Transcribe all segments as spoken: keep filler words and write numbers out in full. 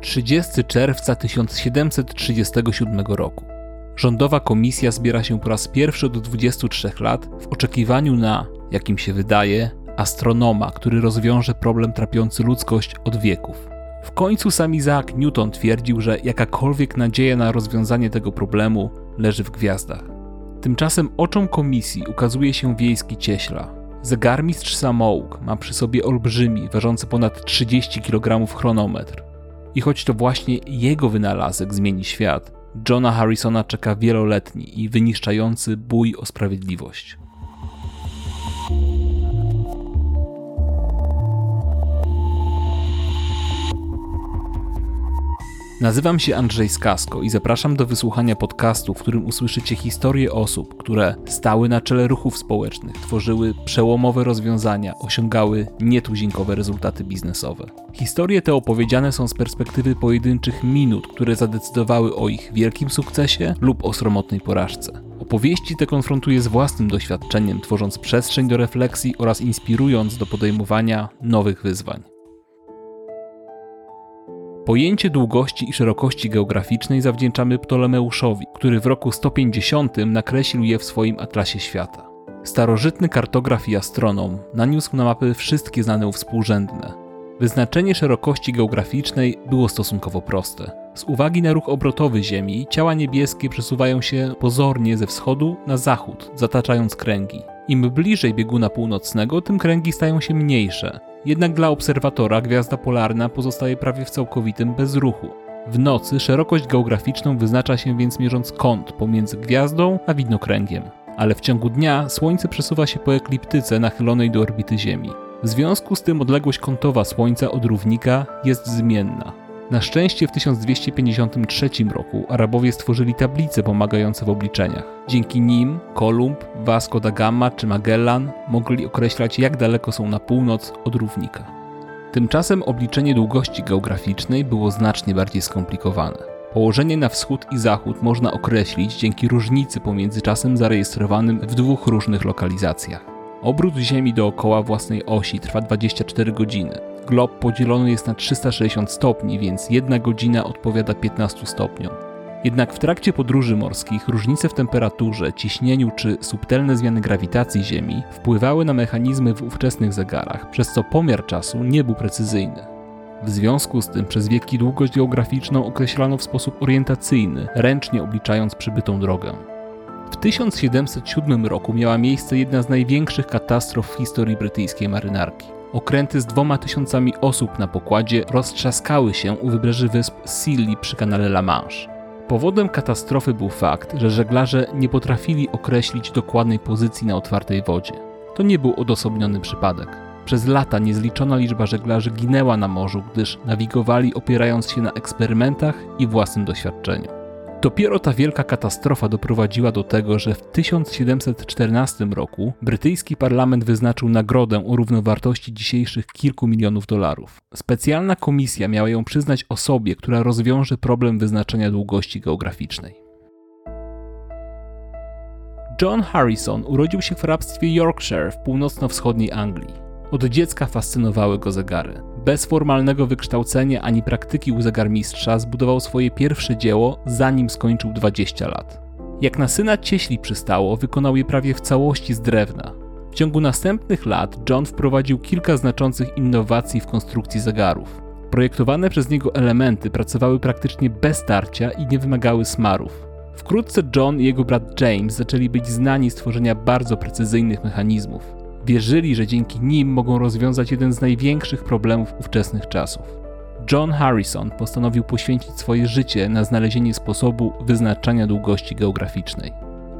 trzydziestego czerwca tysiąc siedemset trzydziestego siódmego roku. Rządowa komisja zbiera się po raz pierwszy od dwudziestu trzech lat w oczekiwaniu na, jakim się wydaje, astronoma, który rozwiąże problem trapiący ludzkość od wieków. W końcu sam Isaac Newton twierdził, że jakakolwiek nadzieja na rozwiązanie tego problemu leży w gwiazdach. Tymczasem oczom komisji ukazuje się wiejski cieśla. Zegarmistrz Samołg ma przy sobie olbrzymi, ważący ponad trzydzieści kilogramów chronometr. I choć to właśnie jego wynalazek zmieni świat, Johna Harrisona czeka wieloletni i wyniszczający bój o sprawiedliwość. Nazywam się Andrzej Skasko i zapraszam do wysłuchania podcastu, w którym usłyszycie historie osób, które stały na czele ruchów społecznych, tworzyły przełomowe rozwiązania, osiągały nietuzinkowe rezultaty biznesowe. Historie te opowiedziane są z perspektywy pojedynczych minut, które zadecydowały o ich wielkim sukcesie lub o sromotnej porażce. Opowieści te konfrontuję z własnym doświadczeniem, tworząc przestrzeń do refleksji oraz inspirując do podejmowania nowych wyzwań. Pojęcie długości i szerokości geograficznej zawdzięczamy Ptolemeuszowi, który w roku sto pięćdziesiątym nakreślił je w swoim atlasie świata. Starożytny kartograf i astronom naniósł na mapy wszystkie znane mu współrzędne. Wyznaczenie szerokości geograficznej było stosunkowo proste. Z uwagi na ruch obrotowy Ziemi, ciała niebieskie przesuwają się pozornie ze wschodu na zachód, zataczając kręgi. Im bliżej bieguna północnego, tym kręgi stają się mniejsze. Jednak dla obserwatora gwiazda polarna pozostaje prawie w całkowitym bezruchu. W nocy szerokość geograficzną wyznacza się więc mierząc kąt pomiędzy gwiazdą a widnokręgiem. Ale w ciągu dnia Słońce przesuwa się po ekliptyce nachylonej do orbity Ziemi. W związku z tym odległość kątowa Słońca od równika jest zmienna. Na szczęście w tysiąc dwieście pięćdziesiątym trzecim roku Arabowie stworzyli tablice pomagające w obliczeniach. Dzięki nim Kolumb, Vasco da Gama czy Magellan mogli określać, jak daleko są na północ od równika. Tymczasem obliczenie długości geograficznej było znacznie bardziej skomplikowane. Położenie na wschód i zachód można określić dzięki różnicy pomiędzy czasem zarejestrowanym w dwóch różnych lokalizacjach. Obrót Ziemi dookoła własnej osi trwa dwadzieścia cztery godziny. Glob podzielony jest na trzysta sześćdziesiąt stopni, więc jedna godzina odpowiada piętnastu stopniom. Jednak w trakcie podróży morskich różnice w temperaturze, ciśnieniu czy subtelne zmiany grawitacji Ziemi wpływały na mechanizmy w ówczesnych zegarach, przez co pomiar czasu nie był precyzyjny. W związku z tym przez wieki długość geograficzną określano w sposób orientacyjny, ręcznie obliczając przybytą drogę. W tysiąc siedemset siódmym roku miała miejsce jedna z największych katastrof w historii brytyjskiej marynarki. Okręty z dwoma tysiącami osób na pokładzie roztrzaskały się u wybrzeży wysp Scilly przy kanale La Manche. Powodem katastrofy był fakt, że żeglarze nie potrafili określić dokładnej pozycji na otwartej wodzie. To nie był odosobniony przypadek. Przez lata niezliczona liczba żeglarzy ginęła na morzu, gdyż nawigowali opierając się na eksperymentach i własnym doświadczeniu. Dopiero ta wielka katastrofa doprowadziła do tego, że w tysiąc siedemset czternastym roku brytyjski parlament wyznaczył nagrodę o równowartości dzisiejszych kilku milionów dolarów. Specjalna komisja miała ją przyznać osobie, która rozwiąże problem wyznaczenia długości geograficznej. John Harrison urodził się w hrabstwie Yorkshire w północno-wschodniej Anglii. Od dziecka fascynowały go zegary. Bez formalnego wykształcenia ani praktyki u zegarmistrza zbudował swoje pierwsze dzieło, zanim skończył dwadzieścia lat. Jak na syna cieśli przystało, wykonał je prawie w całości z drewna. W ciągu następnych lat John wprowadził kilka znaczących innowacji w konstrukcji zegarów. Projektowane przez niego elementy pracowały praktycznie bez tarcia i nie wymagały smarów. Wkrótce John i jego brat James zaczęli być znani z tworzenia bardzo precyzyjnych mechanizmów. Wierzyli, że dzięki nim mogą rozwiązać jeden z największych problemów ówczesnych czasów. John Harrison postanowił poświęcić swoje życie na znalezienie sposobu wyznaczania długości geograficznej.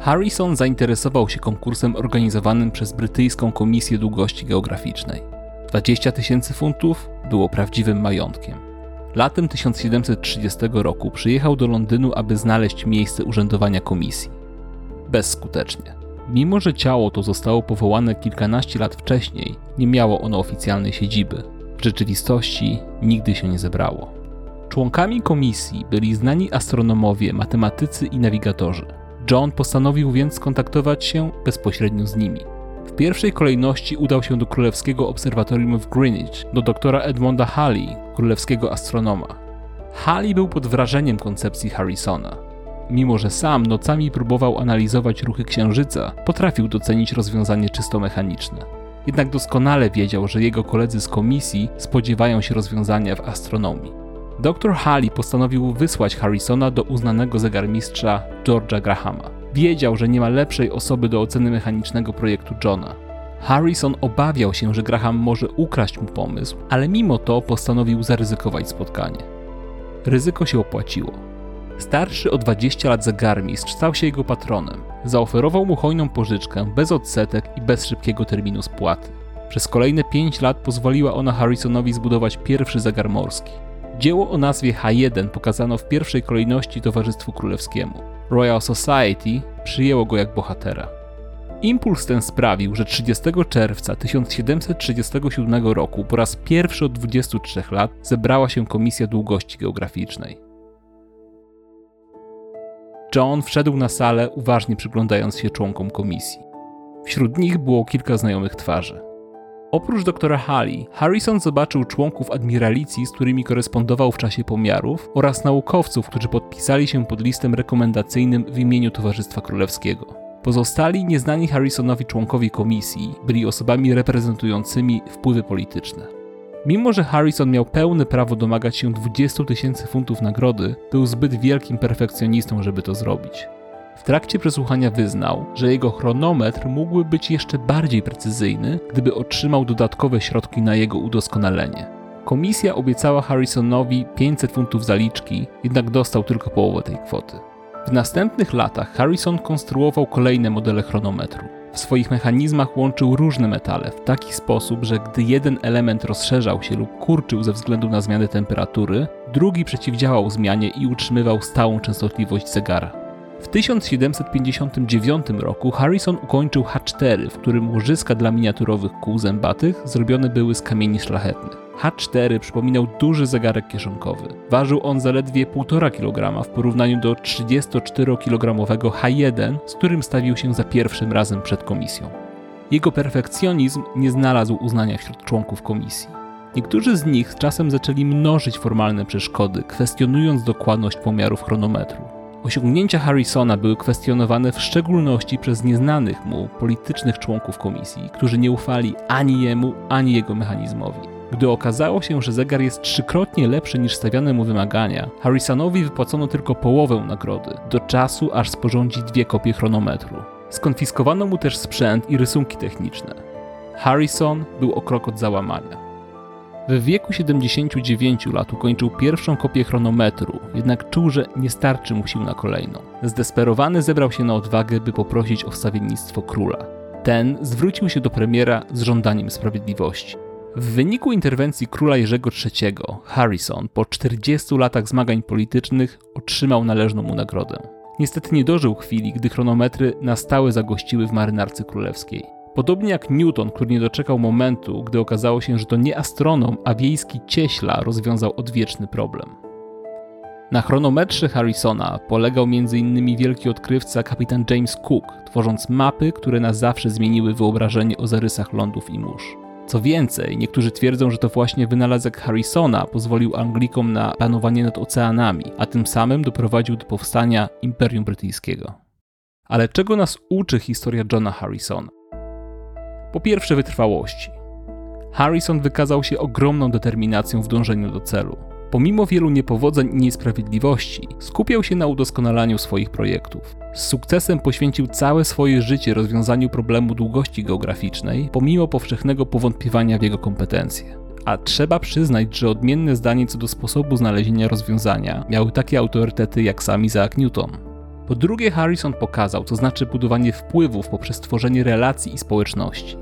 Harrison zainteresował się konkursem organizowanym przez Brytyjską Komisję Długości Geograficznej. dwadzieścia tysięcy funtów było prawdziwym majątkiem. Latem tysiąc siedemset trzydziestego roku przyjechał do Londynu, aby znaleźć miejsce urzędowania komisji. Bezskutecznie. Mimo że ciało to zostało powołane kilkanaście lat wcześniej, nie miało ono oficjalnej siedziby. W rzeczywistości nigdy się nie zebrało. Członkami komisji byli znani astronomowie, matematycy i nawigatorzy. John postanowił więc skontaktować się bezpośrednio z nimi. W pierwszej kolejności udał się do Królewskiego Obserwatorium w Greenwich, do doktora Edmunda Halley, królewskiego astronoma. Halley był pod wrażeniem koncepcji Harrisona. Mimo że sam nocami próbował analizować ruchy Księżyca, potrafił docenić rozwiązanie czysto mechaniczne. Jednak doskonale wiedział, że jego koledzy z komisji spodziewają się rozwiązania w astronomii. doktor Halley postanowił wysłać Harrisona do uznanego zegarmistrza George'a Grahama. Wiedział, że nie ma lepszej osoby do oceny mechanicznego projektu Johna. Harrison obawiał się, że Graham może ukraść mu pomysł, ale mimo to postanowił zaryzykować spotkanie. Ryzyko się opłaciło. Starszy o dwadzieścia lat zegarmistrz stał się jego patronem. Zaoferował mu hojną pożyczkę, bez odsetek i bez szybkiego terminu spłaty. Przez kolejne pięć lat pozwoliła ona Harrisonowi zbudować pierwszy zegar morski. Dzieło o nazwie H jeden pokazano w pierwszej kolejności Towarzystwu Królewskiemu. Royal Society przyjęło go jak bohatera. Impuls ten sprawił, że trzydziestego czerwca tysiąc siedemset trzydziestego siódmego roku po raz pierwszy od dwudziestu trzech lat zebrała się Komisja Długości Geograficznej. John wszedł na salę, uważnie przyglądając się członkom komisji. Wśród nich było kilka znajomych twarzy. Oprócz doktora Halley, Harrison zobaczył członków admiralicji, z którymi korespondował w czasie pomiarów, oraz naukowców, którzy podpisali się pod listem rekomendacyjnym w imieniu Towarzystwa Królewskiego. Pozostali nieznani Harrisonowi członkowie komisji byli osobami reprezentującymi wpływy polityczne. Mimo że Harrison miał pełne prawo domagać się dwudziestu tysięcy funtów nagrody, był zbyt wielkim perfekcjonistą, żeby to zrobić. W trakcie przesłuchania wyznał, że jego chronometr mógłby być jeszcze bardziej precyzyjny, gdyby otrzymał dodatkowe środki na jego udoskonalenie. Komisja obiecała Harrisonowi pięćset funtów zaliczki, jednak dostał tylko połowę tej kwoty. W następnych latach Harrison konstruował kolejne modele chronometru. W swoich mechanizmach łączył różne metale w taki sposób, że gdy jeden element rozszerzał się lub kurczył ze względu na zmianę temperatury, drugi przeciwdziałał zmianie i utrzymywał stałą częstotliwość zegara. W tysiąc siedemset pięćdziesiątym dziewiątym roku Harrison ukończył H cztery, w którym łożyska dla miniaturowych kół zębatych zrobione były z kamieni szlachetnych. H cztery przypominał duży zegarek kieszonkowy. Ważył on zaledwie półtora kilograma w porównaniu do trzydziestoczterokilogramowego H jeden, z którym stawił się za pierwszym razem przed komisją. Jego perfekcjonizm nie znalazł uznania wśród członków komisji. Niektórzy z nich z czasem zaczęli mnożyć formalne przeszkody, kwestionując dokładność pomiarów chronometru. Osiągnięcia Harrisona były kwestionowane w szczególności przez nieznanych mu politycznych członków komisji, którzy nie ufali ani jemu, ani jego mechanizmowi. Gdy okazało się, że zegar jest trzykrotnie lepszy niż stawiane mu wymagania, Harrisonowi wypłacono tylko połowę nagrody, do czasu aż sporządzi dwie kopie chronometru. Skonfiskowano mu też sprzęt i rysunki techniczne. Harrison był o krok od załamania. W wieku siedemdziesięciu dziewięciu lat ukończył pierwszą kopię chronometru, jednak czuł, że nie starczy mu sił na kolejną. Zdesperowany zebrał się na odwagę, by poprosić o wstawiennictwo króla. Ten zwrócił się do premiera z żądaniem sprawiedliwości. W wyniku interwencji króla Jerzego trzeciego Harrison po czterdziestu latach zmagań politycznych otrzymał należną mu nagrodę. Niestety nie dożył chwili, gdy chronometry na stałe zagościły w marynarce królewskiej. Podobnie jak Newton, który nie doczekał momentu, gdy okazało się, że to nie astronom, a wiejski cieśla rozwiązał odwieczny problem. Na chronometrze Harrisona polegał między innymi wielki odkrywca kapitan James Cook, tworząc mapy, które na zawsze zmieniły wyobrażenie o zarysach lądów i mórz. Co więcej, niektórzy twierdzą, że to właśnie wynalazek Harrisona pozwolił Anglikom na panowanie nad oceanami, a tym samym doprowadził do powstania Imperium Brytyjskiego. Ale czego nas uczy historia Johna Harrisona? Po pierwsze, wytrwałości. Harrison wykazał się ogromną determinacją w dążeniu do celu. Pomimo wielu niepowodzeń i niesprawiedliwości, skupiał się na udoskonalaniu swoich projektów. Z sukcesem poświęcił całe swoje życie rozwiązaniu problemu długości geograficznej, pomimo powszechnego powątpiewania w jego kompetencje. A trzeba przyznać, że odmienne zdanie co do sposobu znalezienia rozwiązania miały takie autorytety jak sam Isaac Newton. Po drugie, Harrison pokazał, co znaczy budowanie wpływów poprzez tworzenie relacji i społeczności.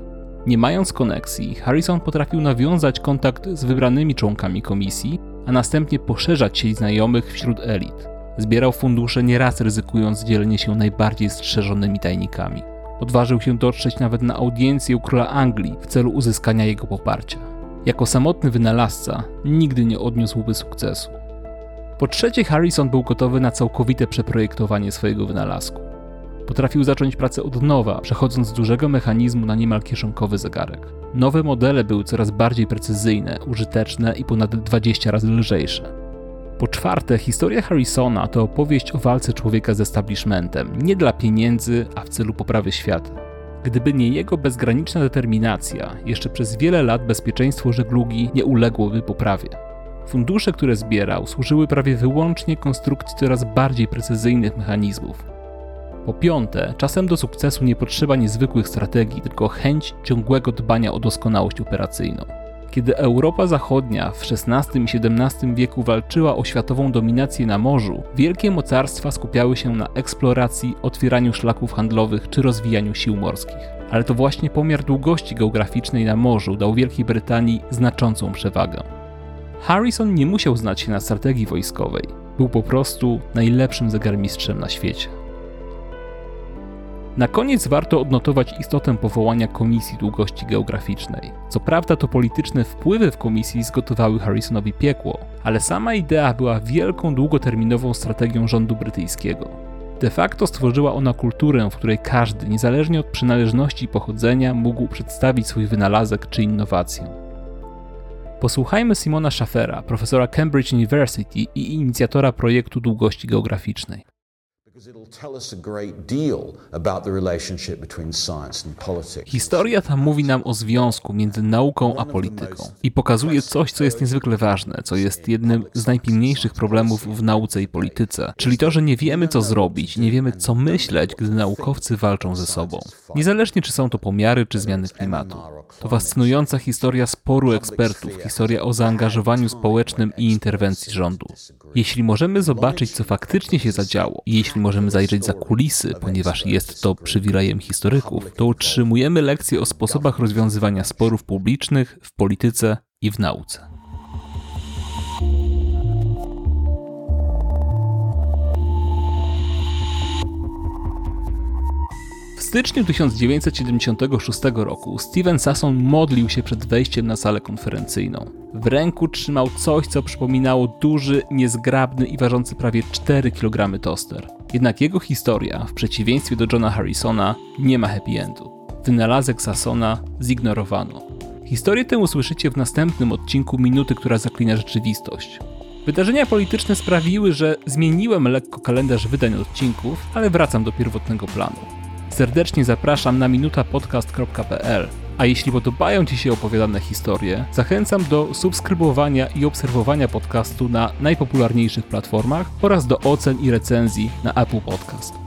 Nie mając koneksji, Harrison potrafił nawiązać kontakt z wybranymi członkami komisji, a następnie poszerzać sieć znajomych wśród elit. Zbierał fundusze, nieraz ryzykując dzielenie się najbardziej strzeżonymi tajnikami. Odważył się dotrzeć nawet na audiencję u króla Anglii w celu uzyskania jego poparcia. Jako samotny wynalazca nigdy nie odniósłby sukcesu. Po trzecie, Harrison był gotowy na całkowite przeprojektowanie swojego wynalazku. Potrafił zacząć pracę od nowa, przechodząc z dużego mechanizmu na niemal kieszonkowy zegarek. Nowe modele były coraz bardziej precyzyjne, użyteczne i ponad dwadzieścia razy lżejsze. Po czwarte, historia Harrisona to opowieść o walce człowieka z establishmentem, nie dla pieniędzy, a w celu poprawy świata. Gdyby nie jego bezgraniczna determinacja, jeszcze przez wiele lat bezpieczeństwo żeglugi nie uległoby poprawie. Fundusze, które zbierał, służyły prawie wyłącznie konstrukcji coraz bardziej precyzyjnych mechanizmów. Po piąte, czasem do sukcesu nie potrzeba niezwykłych strategii, tylko chęć ciągłego dbania o doskonałość operacyjną. Kiedy Europa Zachodnia w szesnastym i siedemnastym wieku walczyła o światową dominację na morzu, wielkie mocarstwa skupiały się na eksploracji, otwieraniu szlaków handlowych czy rozwijaniu sił morskich. Ale to właśnie pomiar długości geograficznej na morzu dał Wielkiej Brytanii znaczącą przewagę. Harrison nie musiał znać się na strategii wojskowej. Był po prostu najlepszym zegarmistrzem na świecie. Na koniec warto odnotować istotę powołania Komisji Długości Geograficznej. Co prawda to polityczne wpływy w komisji zgotowały Harrisonowi piekło, ale sama idea była wielką długoterminową strategią rządu brytyjskiego. De facto stworzyła ona kulturę, w której każdy, niezależnie od przynależności i pochodzenia, mógł przedstawić swój wynalazek czy innowację. Posłuchajmy Simona Schaffera, profesora Cambridge University i inicjatora projektu długości geograficznej. Historia ta mówi nam o związku między nauką a polityką i pokazuje coś, co jest niezwykle ważne, co jest jednym z najpilniejszych problemów w nauce i polityce, czyli to, że nie wiemy, co zrobić, nie wiemy, co myśleć, gdy naukowcy walczą ze sobą. Niezależnie, czy są to pomiary, czy zmiany klimatu. To fascynująca historia sporu ekspertów, historia o zaangażowaniu społecznym i interwencji rządu. Jeśli możemy zobaczyć, co faktycznie się zadziało, jeśli możemy zajrzeć za kulisy, ponieważ jest to przywilejem historyków, to otrzymujemy lekcje o sposobach rozwiązywania sporów publicznych w polityce i w nauce. W styczniu tysiąc dziewięćset siedemdziesiątego szóstego roku Steven Sasson modlił się przed wejściem na salę konferencyjną. W ręku trzymał coś, co przypominało duży, niezgrabny i ważący prawie cztery kilogramy toster. Jednak jego historia, w przeciwieństwie do Johna Harrisona, nie ma happy endu. Wynalazek Sassona zignorowano. Historię tę usłyszycie w następnym odcinku Minuty, która zaklina rzeczywistość. Wydarzenia polityczne sprawiły, że zmieniłem lekko kalendarz wydań odcinków, ale wracam do pierwotnego planu. Serdecznie zapraszam na minutapodcast kropka p l, a jeśli podobają Ci się opowiadane historie, zachęcam do subskrybowania i obserwowania podcastu na najpopularniejszych platformach oraz do ocen i recenzji na Apple Podcast.